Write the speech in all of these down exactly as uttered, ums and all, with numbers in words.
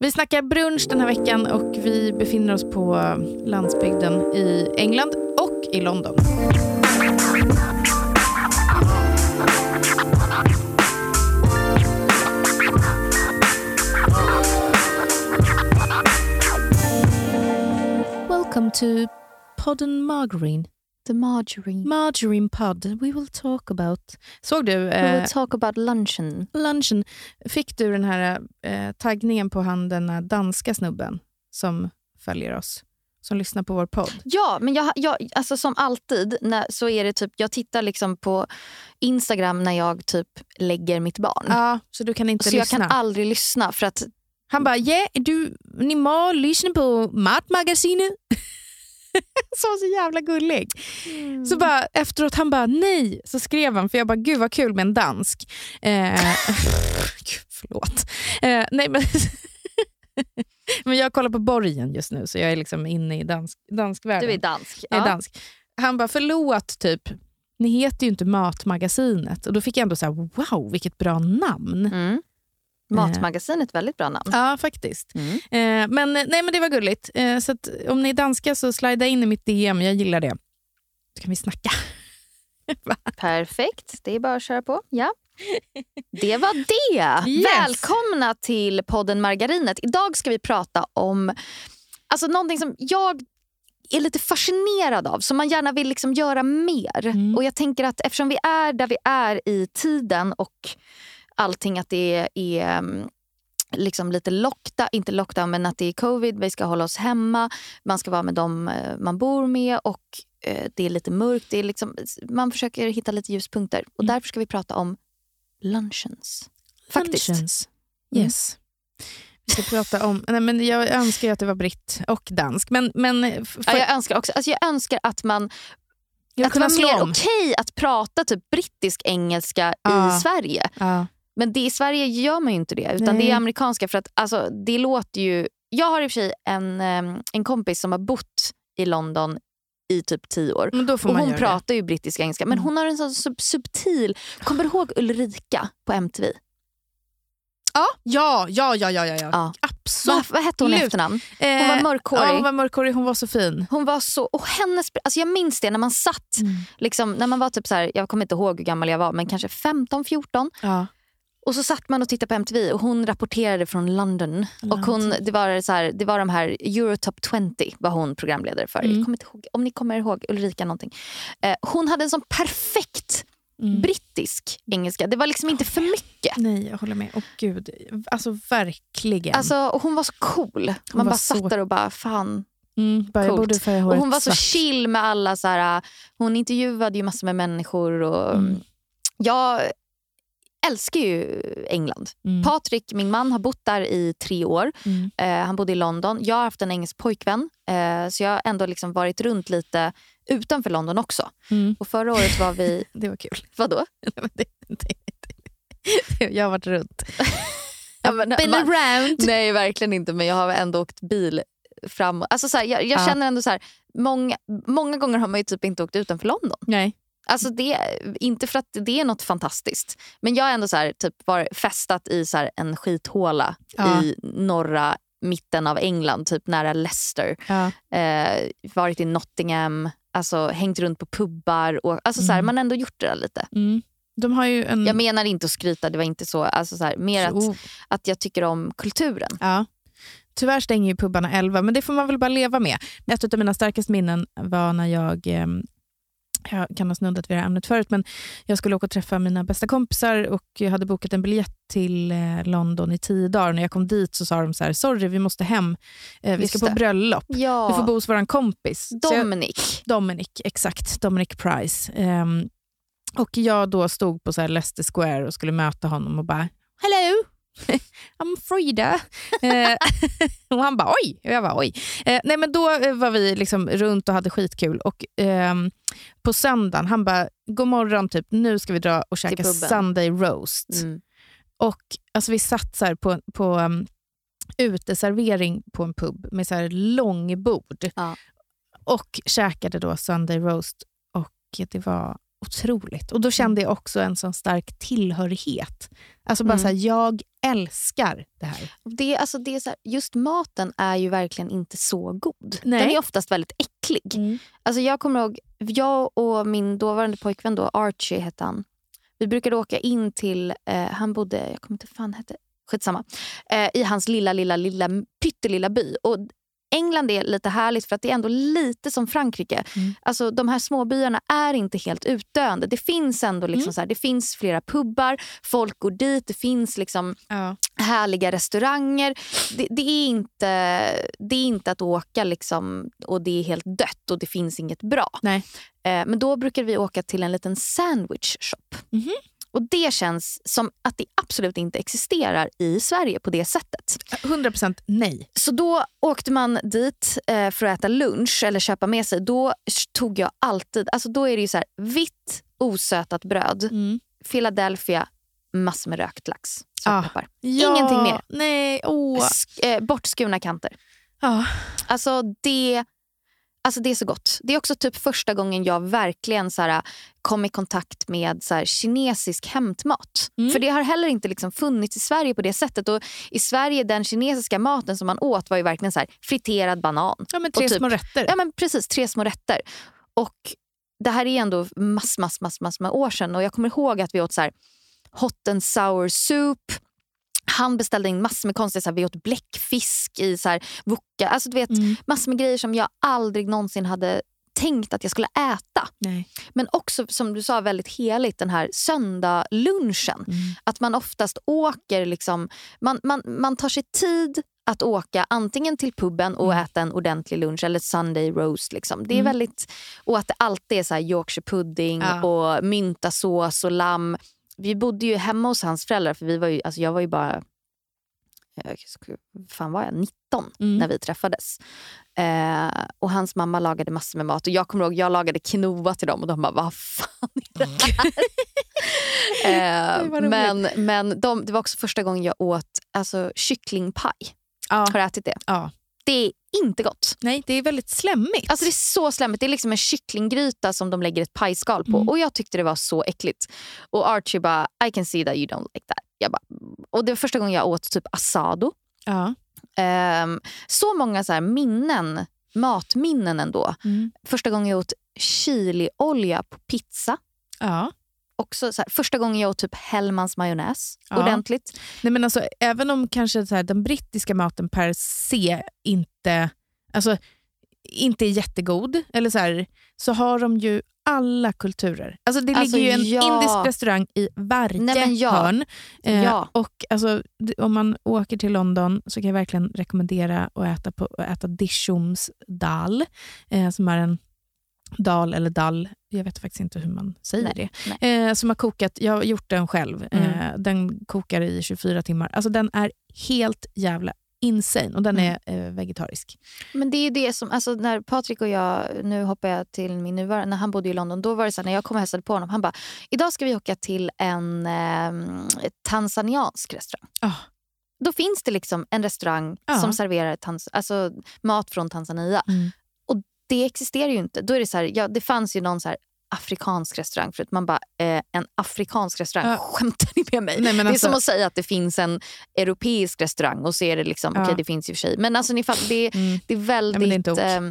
Vi snackar brunch den här veckan och vi befinner oss på landsbygden i England och i London. Welcome to Podden Margreen. The margarine. Margarine pod. We will talk about... Såg du... Eh, We will talk about luncheon. Luncheon. Fick du den här eh, taggningen på han, den danska snubben som följer oss? Som lyssnar på vår podd? Ja, men jag, jag, alltså som alltid när, så är det typ... Jag tittar liksom på Instagram när jag typ lägger mitt barn. Ja, så du kan inte så lyssna. Så jag kan aldrig lyssna för att... Han bara, ja, yeah, du... Ni må lyssna på matmagasinet. Så så jävla gullig. Mm. Så bara efteråt han bara nej, så skrev han för jag bara gud vad kul med en dansk. Eh, gud, förlåt. Eh, nej men men jag kollar på Borgen just nu så jag är liksom inne i dansk danskvärlden. Du är dansk. Jag är ja. dansk. Han bara förlåt typ. Ni heter ju inte Matmagasinet och då fick jag ändå så här wow, vilket bra namn. Mm. Matmagasinet, väldigt bra namn. Ja, faktiskt. Mm. Eh, men, nej, men det var gulligt. Eh, så att om ni är danska så slida in i mitt D M. Jag gillar det. Då kan vi snacka. Perfekt. Det är bara att köra på. Ja. Det var det. Yes. Välkomna till podden Margarinet. Idag ska vi prata om alltså någonting som jag är lite fascinerad av. Som man gärna vill liksom göra mer. Mm. Och jag tänker att eftersom vi är där vi är i tiden och... Allting att det är liksom lite lockdown, inte lockdown men att det är covid, vi ska hålla oss hemma, man ska vara med dem man bor med och det är lite mörkt, det är liksom, man försöker hitta lite ljuspunkter och mm. därför ska vi prata om luncheons. Faktiskt. Luncheons, yes. Mm. Vi ska prata om, nej men jag önskar att det var britt och dansk men, men för... ja, jag önskar också, alltså jag önskar att man jag att man mer okej okay att prata typ brittisk engelska ja. i Sverige. Ja. Men det i Sverige gör man ju inte det. Utan nej. Det är amerikanska. För att alltså, det låter ju... Jag har i och för sig en, en kompis som har bott i London i typ tio år. Men då får och man hon göra pratar det. Ju brittisk engelska. Men hon har en sån sub- subtil... Kommer du ihåg Ulrika på M T V? Ja, ja, ja, ja, ja, ja. ja. Absolut. Vad, vad hette hon i efternamn? Hon var mörkhårig. Ja, hon var mörkhårig, hon var så fin. Hon var så, och hennes, alltså jag minns det när man satt, mm. liksom, när man var typ så här, jag kommer inte ihåg hur gammal jag var, men kanske femton fjorton. Ja. Och så satt man och tittade på M T V och hon rapporterade från London. London. Och hon, det, var så här, det var de här Eurotop tjugo var hon programledare för. Mm. Jag kommer inte ihåg, om ni kommer ihåg Ulrika någonting. Eh, hon hade en sån perfekt mm. brittisk engelska. Det var liksom inte för mycket. Nej, jag håller med. Åh gud, alltså verkligen. Alltså hon var så cool. Man bara satt så... där och bara fan. Mm, bara jag borde färga håret. Och hon var så chill med alla så här, hon intervjuade ju massor med människor och mm. jag älskar ju England. Mm. Patrick, min man, har bott där i tre år. Mm. Eh, han bodde i London. Jag har haft en engelsk pojkvän. Eh, så jag har ändå liksom varit runt lite utanför London också. Mm. Och förra året var vi... Det var kul. Vadå? det, det, det, jag har varit runt. ja, men, Been man, around. Nej, verkligen inte. Men jag har ändå åkt bil fram. Alltså, så här, jag jag ja. känner ändå så här... Många, många gånger har man ju typ inte åkt utanför London. Nej. Alltså det, inte för att det är något fantastiskt. Men jag har ändå så här, typ var festat i så här en skithåla ja. i norra mitten av England, typ nära Leicester. Ja. Eh, varit i Nottingham, alltså hängt runt på pubbar. Och, alltså mm. så här, man har ändå gjort det där lite. Mm. De har ju en... Jag menar inte att skryta, det var inte så. Alltså så här, mer så. Att, att jag tycker om kulturen. Ja. Tyvärr stänger ju pubbarna elva, men det får man väl bara leva med. Ett av mina starkaste minnen var när jag... Eh, jag kan ha snuddat vid det här ämnet förut, men jag skulle åka och träffa mina bästa kompisar och jag hade bokat en biljett till London i tio dagar. När jag kom dit så sa de så här, sorry vi måste hem, vi Just ska på det. bröllop. Ja. Vi får bo hos våran kompis. Dominic. Jag, Dominic, exakt. Dominic Price. Um, och jag då stod på så här Leicester Square och skulle möta honom och bara, hello! I'm Frida. eh, och han bara oj, och jag bara oj. Eh, nej men då var vi liksom runt och hade skitkul och eh, på söndagen han bara god morgon typ nu ska vi dra och käka Sunday roast. Mm. Och alltså vi satt så här på på um, uteservering på en pub med så här långbord. Ja. Och käkade då Sunday roast och det var otroligt. Och då kände jag också en sån stark tillhörighet. Alltså bara mm. så här, jag älskar det här. Det, alltså det är så här, just maten är ju verkligen inte så god. Nej. Den är oftast väldigt äcklig. Mm. Alltså jag kommer ihåg, jag och min dåvarande pojkvän då, Archie hette han. Vi brukade åka in till, eh, han bodde, jag kommer inte fan hette, skitsamma. Eh, I hans lilla, lilla, lilla, pyttelilla by. Och England är lite härligt för att det är ändå lite som Frankrike. Mm. Alltså de här småbyarna är inte helt utdöende. Det finns ändå liksom mm. så här, det finns flera pubbar, folk går dit, det finns liksom ja. härliga restauranger. Det, det är inte det är inte att åka liksom och det är helt dött och det finns inget bra. Nej. Eh, men då brukar vi åka till en liten sandwich shop. Mm. Och det känns som att det absolut inte existerar i Sverige på det sättet. hundra procent nej. Så då åkte man dit eh, för att äta lunch eller köpa med sig. Då tog jag alltid, alltså då är det ju så här vitt osötat bröd. Mm. Philadelphia, massor med rökt lax. Ah, ja, ingenting mer. Nej, oh. Sk- eh, bortskurna kanter. Ah. Alltså det... Alltså det är så gott. Det är också typ första gången jag verkligen så här, kom i kontakt med så här, kinesisk hämtmat. Mm. För det har heller inte liksom funnits i Sverige på det sättet. Och i Sverige, den kinesiska maten som man åt var ju verkligen så här, friterad banan. Ja, men tre och typ, små rätter. Ja, men precis. Tre små rätter. Och det här är ändå mass, mass, mass, mass med år sedan. Och jag kommer ihåg att vi åt så här, hot and sour soup. Han beställde in massor med konstiga, så här, vi åt bläckfisk i så här vucka. Alltså du vet, mm. massor med grejer som jag aldrig någonsin hade tänkt att jag skulle äta. Nej. Men också, som du sa, väldigt heligt den här söndaglunchen. Mm. Att man oftast åker liksom, man, man, man tar sig tid att åka antingen till pubben och mm. äta en ordentlig lunch eller Sunday roast liksom. Det är mm. väldigt, och att det alltid är så här Yorkshire pudding ja. och myntasås och lamm. Vi bodde ju hemma hos hans föräldrar för vi var ju, alltså jag var ju bara fan var jag nitton mm. när vi träffades. Eh, och hans mamma lagade massor med mat och jag kommer ihåg jag lagade quinoa till dem och de bara vad fan är det här? eh, det men men de, det var också första gången jag åt alltså kycklingpaj. Ja. Har du ätit det? Ja. Det är inte gott. Nej, det är väldigt slemmigt. Alltså det är så slemmigt. Det är liksom en kycklinggryta som de lägger ett pajskal på. Mm. Och jag tyckte det var så äckligt. Och Archie bara, I can see that you don't like that. Jag bara, och det var första gången jag åt typ asado. Ja. Um, så många så här minnen, matminnen ändå. Mm. Första gången jag åt chiliolja på pizza. Ja. Också så här, första gången jag åt typ Hellmans majonnäs ja. ordentligt. Nej men alltså även om kanske så här, den brittiska maten per se inte alltså inte är jättegod eller så här, så har de ju alla kulturer. Alltså det alltså, ligger ju en ja. indisk restaurang i varje Nej, men ja. hörn. Eh, ja. Och alltså om man åker till London så kan jag verkligen rekommendera att äta på att äta Dishooms dal eh, som är en dal eller dal, jag vet faktiskt inte hur man säger nej, det, nej. Eh, som har kokat, jag har gjort den själv, mm. eh, den kokar i tjugofyra timmar, alltså den är helt jävla insane och den mm. är eh, vegetarisk. Men det är ju det som, alltså när Patrick och jag, nu hoppar jag till min nuvarande, när han bodde i London, då var det så här, när jag kom och hälsade på honom, han bara, idag ska vi åka till en eh, tanzaniansk restaurang. Ja. Oh. Då finns det liksom en restaurang oh. som serverar tans- alltså, mat från Tanzania. Mm. Det existerar ju inte. Då är det så här, ja, det fanns ju någon så här afrikansk restaurang förut. Man bara, eh, en afrikansk restaurang, ja. skämtar ni med mig? Nej, men det är alltså... som att säga att det finns en europeisk restaurang och så är det liksom, ja. okej okay, det finns ju för sig. Men alltså ni fattar, det, mm. det är väldigt... Ja, det, är eh,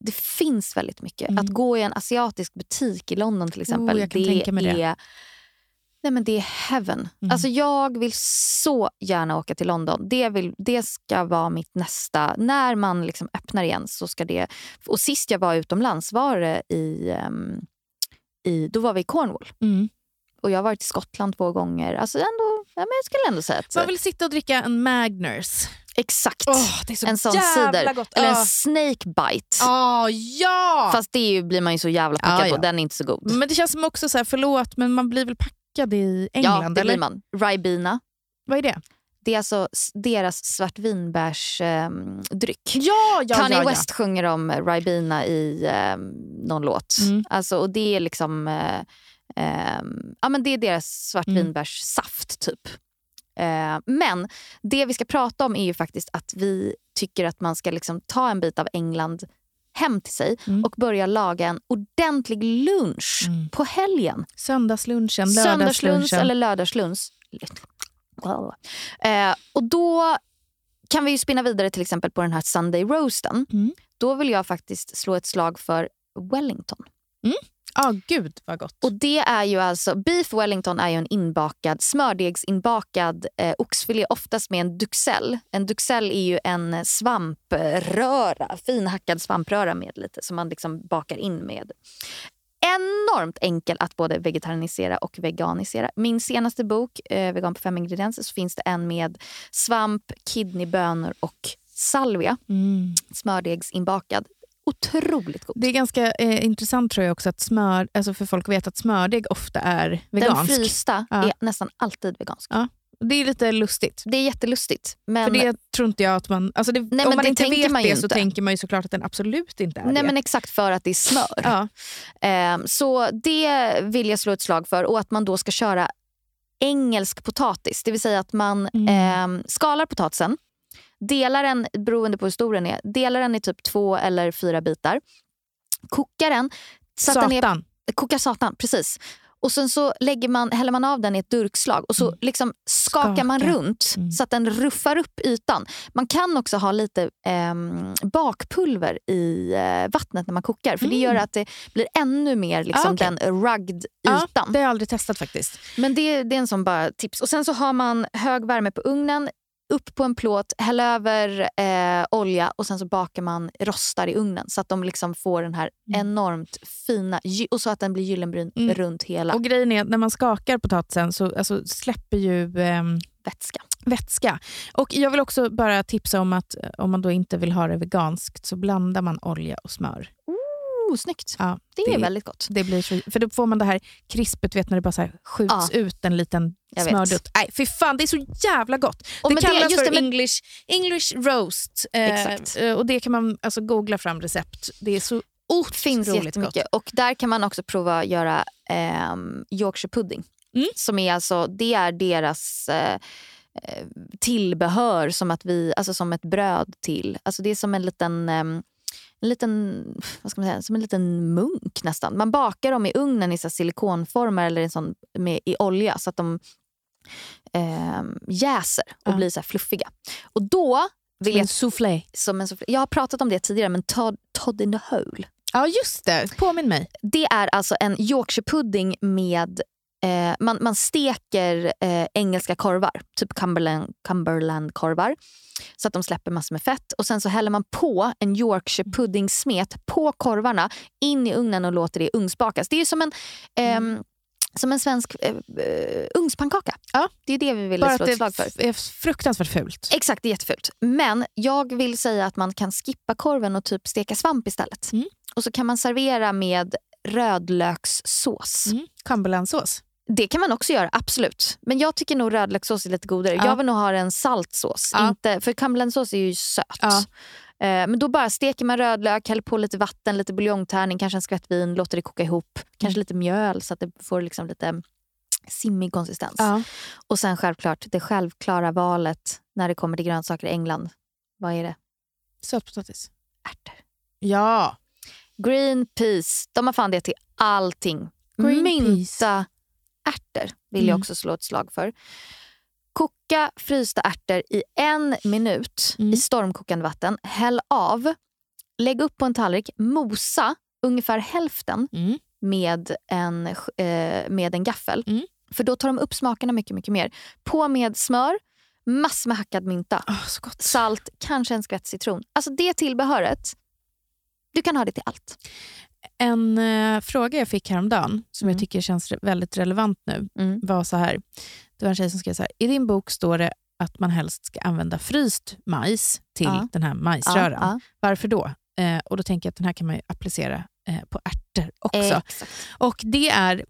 det finns väldigt mycket. Mm. Att gå i en asiatisk butik i London till exempel, oh, jag kan det, tänka mig det är... Nej men det är heaven. Mm. Alltså jag vill så gärna åka till London. Det, vill, det ska vara mitt nästa. När man liksom öppnar igen så ska det... Och sist jag var utomlands var det i... i då var vi i Cornwall. Mm. Och jag har varit i Skottland två gånger. Alltså ändå... Ja, men jag skulle ändå säga att... Man vill sitta och dricka en Magners. Exakt. Oh, det är så en sån cider. Gott. Eller oh. en snake bite. Oh, ja! Fast det är ju, blir man ju så jävla packad ah, ja. på. Den är inte så god. Men det känns som också så här, förlåt men man blir väl packad i England, ja, det eller? Blir man. Ribena. Vad är det? Det är alltså deras svartvinbärsdryck. Eh, ja, ja, Kanye ja, ja. West sjunger om Ribena i eh, någon låt. Mm. Alltså, och det är liksom eh, eh, ja, men det är deras svartvinbärssaft mm. typ. Eh, men det vi ska prata om är ju faktiskt att vi tycker att man ska liksom ta en bit av England hem till sig mm. och börja laga en ordentlig lunch mm. på helgen. Söndagslunchen, lördagslunchen. Söndagslunch eller lördagslunch. Wow. Eh, och då kan vi ju spinna vidare till exempel på den här Sunday roasten. Mm. Då vill jag faktiskt slå ett slag för Wellington. Mm. Ja, ah, gud vad gott. Och det är ju alltså, Beef Wellington är ju en inbakad, smördegsinbakad eh, oxfilé, oftast med en duxell. En duxell är ju en svampröra, finhackad svampröra med lite, som man liksom bakar in med. Enormt enkel att både vegetarianisera och veganisera. Min senaste bok, eh, Vegan på fem ingredienser, så finns det en med svamp, kidneybönor och salvia. Mm. Smördegsinbakad. Otroligt god. Det är ganska eh, intressant tror jag också att smör, alltså för folk vet att smördeg ofta är vegansk. Den frysta ja. är nästan alltid vegansk. Ja. Det är lite lustigt. Det är jättelustigt. Men... För det tror inte jag att man... Alltså det, nej, om man inte vet man det inte. Så tänker man ju såklart att den absolut inte är nej, det. Nej men exakt, för att det är smör. Ja. Eh, så det vill jag slå ett slag för. Och att man då ska köra engelsk potatis. Det vill säga att man mm. eh, skalar potatisen. Delar den, beroende på hur stor den är, delar den i typ två eller fyra bitar. Kokar den. Så satan. Den är, kokar satan, precis. Och sen så lägger man, häller man av den i ett durkslag. Och så liksom skakar Skaka. man runt mm. så att den ruffar upp ytan. Man kan också ha lite eh, bakpulver i eh, vattnet när man kokar. För mm. det gör att det blir ännu mer liksom, ah, okay. den rugged ytan. Ah, det har jag aldrig testat faktiskt. Men det, det är en sån bara tips. Och sen så har man hög värme på ugnen. Upp på en plåt, häll över eh, olja och sen så bakar man rostar i ugnen så att de liksom får den här mm. enormt fina och så att den blir gyllenbrun mm. runt hela. Och grejen är när man skakar potatisen så alltså, släpper ju eh, vätska. vätska. Och jag vill också bara tipsa om att om man då inte vill ha det veganskt så blandar man olja och smör. Oh, snyggt. Ja, det, det är väldigt gott. Det blir så, för då får man det här krispet, vet när det bara så här skjuts ja. ut en liten smördutt. Nej, fy fan, det är så jävla gott. Och det kallas det, just för det, English, English roast. Exakt. Eh, och det kan man alltså googla fram recept. Det är så otroligt finns jättemycket gott. Och där kan man också prova att göra eh, Yorkshire pudding. Mm. Som är alltså, det är deras... Eh, tillbehör som att vi, alltså som ett bröd till. Alltså det är som en liten... Eh, en liten, vad ska man säga, som en liten munk nästan. Man bakar dem i ugnen i så silikonformer eller en sån med, i olja så att de eh, jäser och ja. blir så här fluffiga. Och då vill som jag... En soufflé. Som en soufflé. Jag har pratat om det tidigare, men Todd, Todd in the Hole. Ja, just det. Påminn mig. Det är alltså en Yorkshire pudding med... Eh, man, man steker eh, engelska korvar, typ Cumberland, Cumberland korvar så att de släpper massor med fett och sen så häller man på en Yorkshire pudding smet på korvarna in i ugnen och låter det ugnsbakas. Det är ju som en eh, mm. som en svensk eh, ugnspannkaka. Ja, det är det vi vill slå ett slag för. Det är fruktansvärt fult. Exakt, det är jättefult. Men jag vill säga att man kan skippa korven och typ steka svamp istället. Mm. Och så kan man servera med rödlökssås. Mm. Cumberlandsås. Det kan man också göra, absolut. Men jag tycker nog rödlökssås är lite godare. Ja. Jag vill nog ha en saltsås. Ja. Inte, för Cumberlandsås är ju söt. Ja. Eh, men då bara steker man rödlök, häller på lite vatten, lite buljongtärning, kanske en skvätt vin, låter det koka ihop. Kanske mm. lite mjöl så att det får liksom lite simmig konsistens. Ja. Och sen självklart, det självklara valet när det kommer till grönsaker i England. Vad är det? Sötpotatis. Ärtor. Ja. Green peas. De har fan det till allting. Green Mynta. Peas. Ärtor vill mm. jag också slå ett slag för. Koka frysta ärtor i en minut mm. i stormkokande vatten. Häll av. Lägg upp på en tallrik. Mosa ungefär hälften mm. med, en, eh, med en gaffel. Mm. För då tar de upp smakerna mycket, mycket mer. På med smör. Massor med hackad mynta. Oh, så gott. Salt. Kanske en skvätt citron. Alltså det tillbehöret. Du kan ha det till allt. En eh, fråga jag fick häromdagen som mm. jag tycker känns re- väldigt relevant nu mm. var så här. Det var en tjej som skrev så här. I din bok står det att man helst ska använda fryst majs till ja. den här majsröran. Ja, ja. Varför då? Eh, och då tänker jag att den här kan man ju applicera eh, på ärtor också. Exakt. Och det är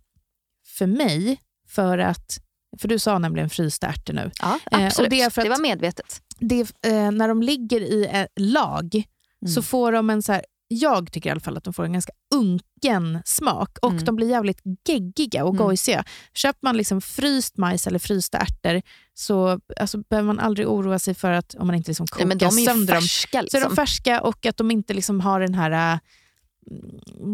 för mig för att, för du sa nämligen frysta ärtor nu. Ja, absolut. Eh, och det, är för att det var medvetet. Det, eh, när de ligger i eh, lag mm. så får de en så här jag tycker i alla fall att de får en ganska unken smak. Och mm. de blir jävligt geggiga och mm. gojsiga. Köper man liksom fryst majs eller frysta ärtor, så alltså, behöver man aldrig oroa sig för att om man inte liksom kokar Nej, men de sönder dem. Liksom. Så är de färska, och att de inte liksom har den här äh,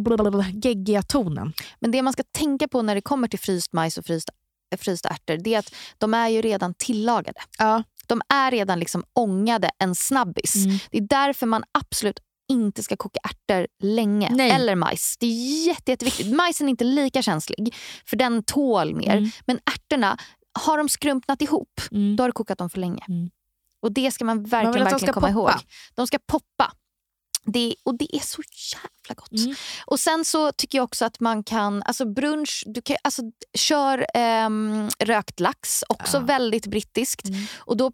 blablabla, geggiga tonen. Men det man ska tänka på när det kommer till fryst majs och frysta, frysta ärtor, det är att de är ju redan tillagade. Ja. De är redan liksom ångade en snabbis. Mm. Det är därför man absolut inte ska koka ärtor länge. Nej. Eller majs. Det är jätte, jätteviktigt. Majsen är inte lika känslig, för den tål mer. Mm. Men ärtorna, har de skrumpnat ihop, mm. då har du kokat dem för länge. Mm. Och det ska man verkligen, man verkligen komma poppa. ihåg. De ska poppa. Det, och det är så jävla gott. Mm. Och sen så tycker jag också att man kan, alltså brunch, du kan, alltså kör eh, rökt lax, också ja. väldigt brittiskt. Mm. Och då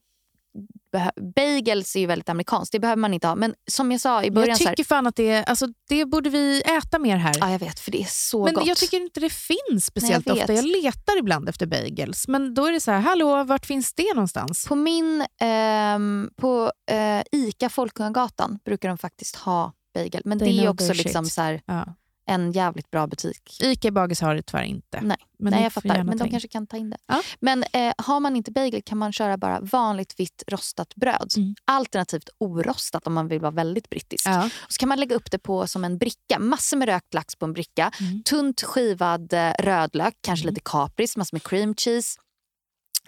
bagels är ju väldigt amerikanskt, det behöver man inte ha, men som jag sa i början, jag tycker så här, fan att det, alltså, det borde vi äta mer här. Ja, jag vet, för det är så men gott. Men jag tycker inte det finns speciellt Nej, jag ofta, jag letar ibland efter bagels, men då är det så här, hallå, vart finns det någonstans? På min eh, på eh, ICA Folkungagatan brukar de faktiskt ha bagel, men They det är också liksom shit. så här ja. en jävligt bra butik. ICA Bagels har det tyvärr inte. Nej, men Nej jag fattar. Men de kanske kan ta in det. Ja. Men eh, har man inte bagel kan man köra bara vanligt vitt rostat bröd. Mm. Alternativt orostat om man vill vara väldigt brittisk. Ja. Och så kan man lägga upp det på som en bricka. Massor med rökt lax på en bricka. Mm. Tunt skivad eh, rödlök. Kanske mm. lite kapris. Massor med cream cheese.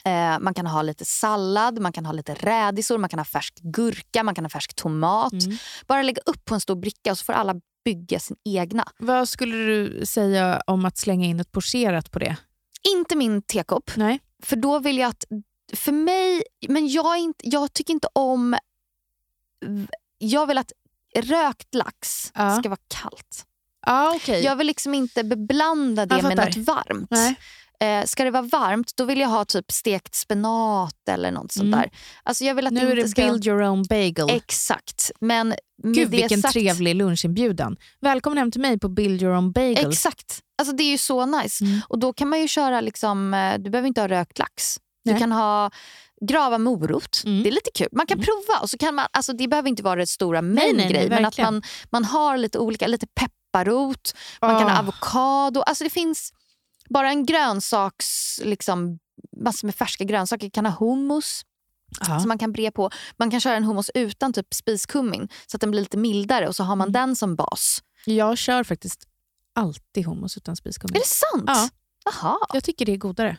Eh, man kan ha lite sallad, man kan ha lite rädisor, man kan ha färsk gurka, man kan ha färsk tomat. Mm. Bara lägga upp på en stor bricka och så får alla bygga sin egna. Vad skulle du säga om att slänga in ett porscherat på det? Inte min tekopp. Nej. För då vill jag att, för mig, men jag, inte, jag tycker inte om, jag vill att rökt lax ja. ska vara kallt. Ja, okej. Jag vill liksom inte beblanda det med något varmt. Nej. Eh, ska det vara varmt, då vill jag ha typ stekt spenat eller något sånt mm. där. Alltså jag vill att nu det inte ska... Nu är det build your own bagel. Exakt. Men Gud, vilken sagt... trevlig lunchinbjudan. Välkommen hem till mig på build your own bagel. Exakt. Alltså det är ju så nice. Mm. Och då kan man ju köra liksom, du behöver inte ha rökt lax. Nej. Du kan ha grava morot. Mm. Det är lite kul. Man kan mm. prova. Och så kan man, alltså det behöver inte vara det stora main nej, grej, nej, men att man, man har lite olika, lite pepparrot. Oh. Man kan ha avokado. Alltså det finns... Bara en grönsaks, liksom, massor med färska grönsaker. Kan ha hummus Aha. som man kan bre på. Man kan köra en hummus utan typ spiskummin så att den blir lite mildare, och så har man mm. den som bas. Jag kör faktiskt alltid hummus utan spiskummin. Är det sant? Ja. Aha. Jag tycker det är godare.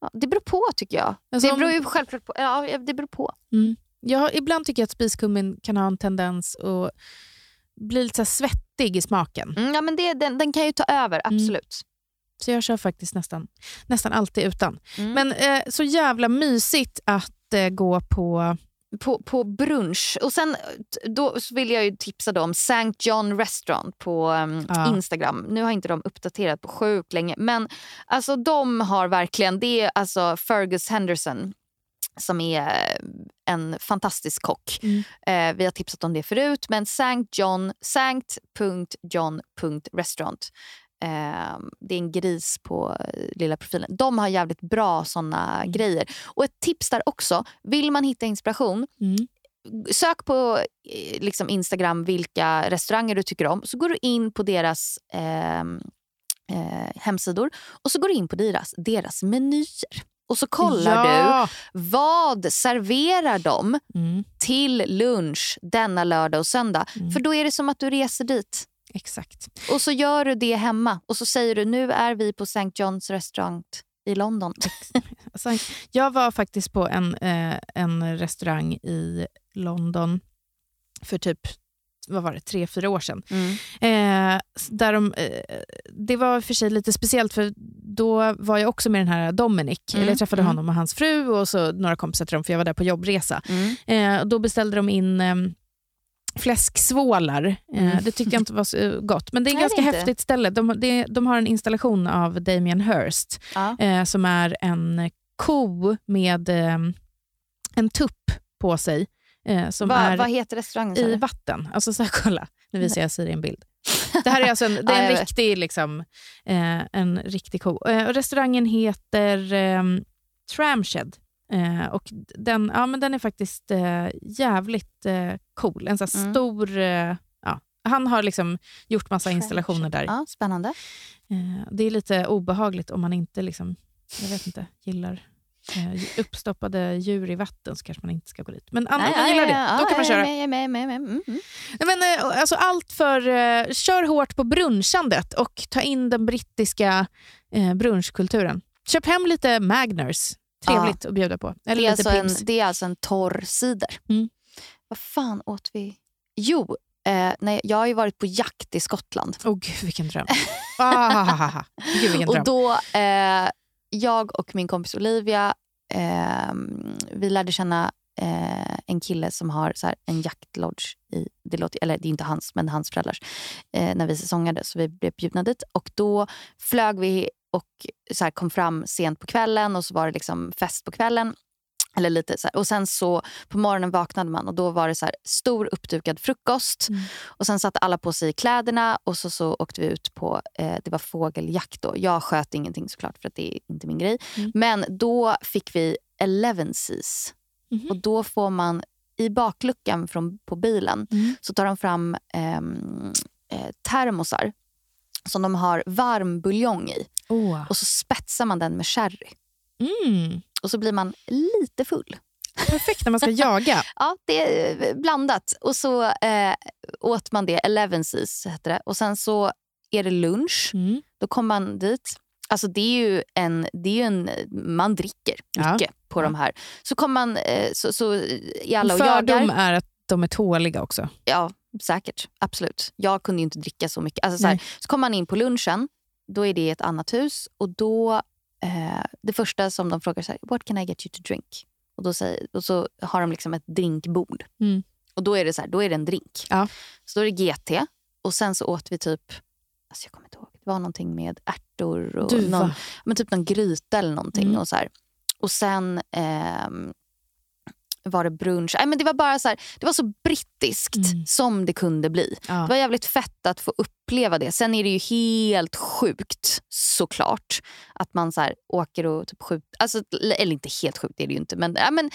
Ja, det beror på, tycker jag. Alltså, det beror ju självklart på. Ja, det beror på. Mm. Jag, ibland tycker jag att spiskummin kan ha en tendens att bli lite så här svettig i smaken. Mm, ja, men det, den, den kan ju ta över, absolut. Mm. Så jag kör faktiskt nästan, nästan alltid utan. Mm. Men eh, så jävla mysigt att eh, gå på... På, på brunch. Och sen då vill jag ju tipsa dem om Saint John Restaurant på um, ja. Instagram. Nu har inte de uppdaterat på sjukt länge. Men alltså de har verkligen... Det är alltså Fergus Henderson som är en fantastisk kock. Mm. Eh, vi har tipsat om det förut. Men Saint John, sankt punkt john punkt restaurant. Det är en gris på lilla profilen. De har jävligt bra såna mm. grejer. Och ett tips där också, vill man hitta inspiration, mm. sök på liksom Instagram vilka restauranger du tycker om, så går du in på deras eh, eh, hemsidor, och så går du in på deras, deras menyer. Och så kollar ja. du, vad serverar de mm. till lunch denna lördag och söndag? Mm. För då är det som att du reser dit. Exakt. Och så gör du det hemma. Och så säger du, nu är vi på Saint John's restaurang i London. Jag var faktiskt på en, eh, en restaurang i London för typ, vad var det, tre, fyra år sedan. Mm. Eh, där de, eh, det var för sig lite speciellt, för då var jag också med den här Dominic. Mm. Eller jag träffade mm. honom och hans fru och så några kompisar till dem, för jag var där på jobbresa. Mm. Eh, och då beställde de in... Eh, fläsksvålar. Mm. Det tyckte jag inte var så gott. Men det är ett ganska häftigt inte. ställe. De, de, de har en installation av Damien Hirst. Ja. Eh, som är en ko med eh, en tupp på sig. Eh, som Va, är vad heter restaurangen? I vatten. Alltså så här, kolla. Nu visar jag sig i en bild. Det här är alltså en, det är en ja, riktig liksom, eh, en riktig ko. Eh, och restaurangen heter eh, Tramshed. Eh, och den, ja, men den är faktiskt eh, jävligt eh, cool. En sån här mm. stor eh, ja, han har liksom gjort massa installationer där. Ja, spännande. Det är lite obehagligt om man inte liksom, jag vet inte, gillar uppstoppade djur i vatten, så kanske man inte ska gå dit. Men andra nej, gillar ja, det. Ja, då kan man köra. Med, med, med, med. Mm. Nej, men, alltså, allt för uh, kör hårt på brunchandet och ta in den brittiska uh, brunchkulturen. Köp hem lite Magners. Trevligt ja. Att bjuda på. Eller det, är lite alltså en, det är alltså en torr cider. Mm. Vad fan åt vi? Jo, eh, nej, jag har ju varit på jakt i Skottland. Åh oh, gud, vilken dröm. ah, gud, vilken dröm. Och då... Eh, jag och min kompis Olivia eh, vi lärde känna eh, en kille som har så här, en jaktlodge i, det låter, eller det är inte hans men hans föräldrars eh, när vi säsongade, så vi blev bjudna dit och då flög vi och så här, kom fram sent på kvällen och så var det liksom fest på kvällen eller lite så här. Och sen så på morgonen vaknade man och då var det så här stor uppdukad frukost mm. och sen satte alla på sig kläderna och så, så åkte vi ut på, eh, det var fågeljakt då. Jag sköt ingenting såklart för att det är inte min grej. Mm. Men då fick vi eleven seas mm-hmm. och då får man i bakluckan från, på bilen mm. så tar de fram eh, termosar som de har varm buljong i oh. och så spetsar man den med sherry. Mm. Och så blir man lite full. Perfekt när man ska jaga. Ja, det är blandat. Och så eh, åt man det, eleven seas heter det. Och sen så är det lunch. Mm. Då kommer man dit. Alltså det är ju en, det är ju en man dricker mycket ja. På ja. De här. Så kommer man, eh, så, så i alla och jagar. Fördom är att de är tåliga också. Ja, säkert. Absolut. Jag kunde ju inte dricka så mycket. Alltså, så här, så kommer man in på lunchen. Då är det ett annat hus. Och då... det första som de frågar så här, what can I get you to drink? Och, då säger, och så har de liksom ett drinkbord. Mm. Och då är det så här, då är det en drink. Ja. Så då är det G T. Och sen så åt vi typ, alltså jag kommer inte ihåg, det var någonting med ärtor och någon, men typ någon gryta eller någonting. Mm. Och, så här. Och sen eh, var det brunch. Nej men det var bara så här, det var så brittiskt mm. som det kunde bli. Ja. Det var jävligt fett att få uppleva det. Sen är det ju helt sjukt såklart att man så här åker och typ skjuter, alltså eller inte helt sjukt är det ju inte, men ja men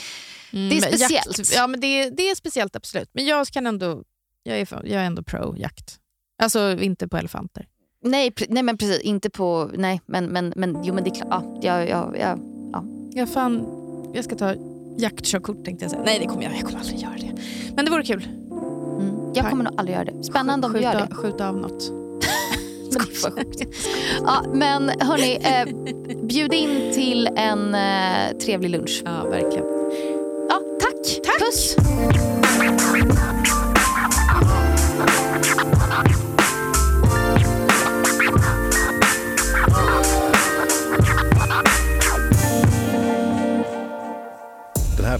mm, det är speciellt. Jakt, ja men det det är speciellt absolut, men jag kan ändå jag är jag är ändå pro jakt. Alltså inte på elefanter. Nej, pre, nej men precis inte på nej men men men jo men det är klart ja jag jag jag ja. Jag fan jag ska ta jaktkörkort tänkte jag säga. Nej, det kommer jag. Jag kommer aldrig göra det. Men det vore kul. Mm. Jag kommer nog aldrig göra det. Spännande om du gör det. Skjuta av något. Men det var sjukt. Ja, men hörni, eh, bjud in till en eh, trevlig lunch. Ja, verkligen. Ja, tack. Tack. Puss. Den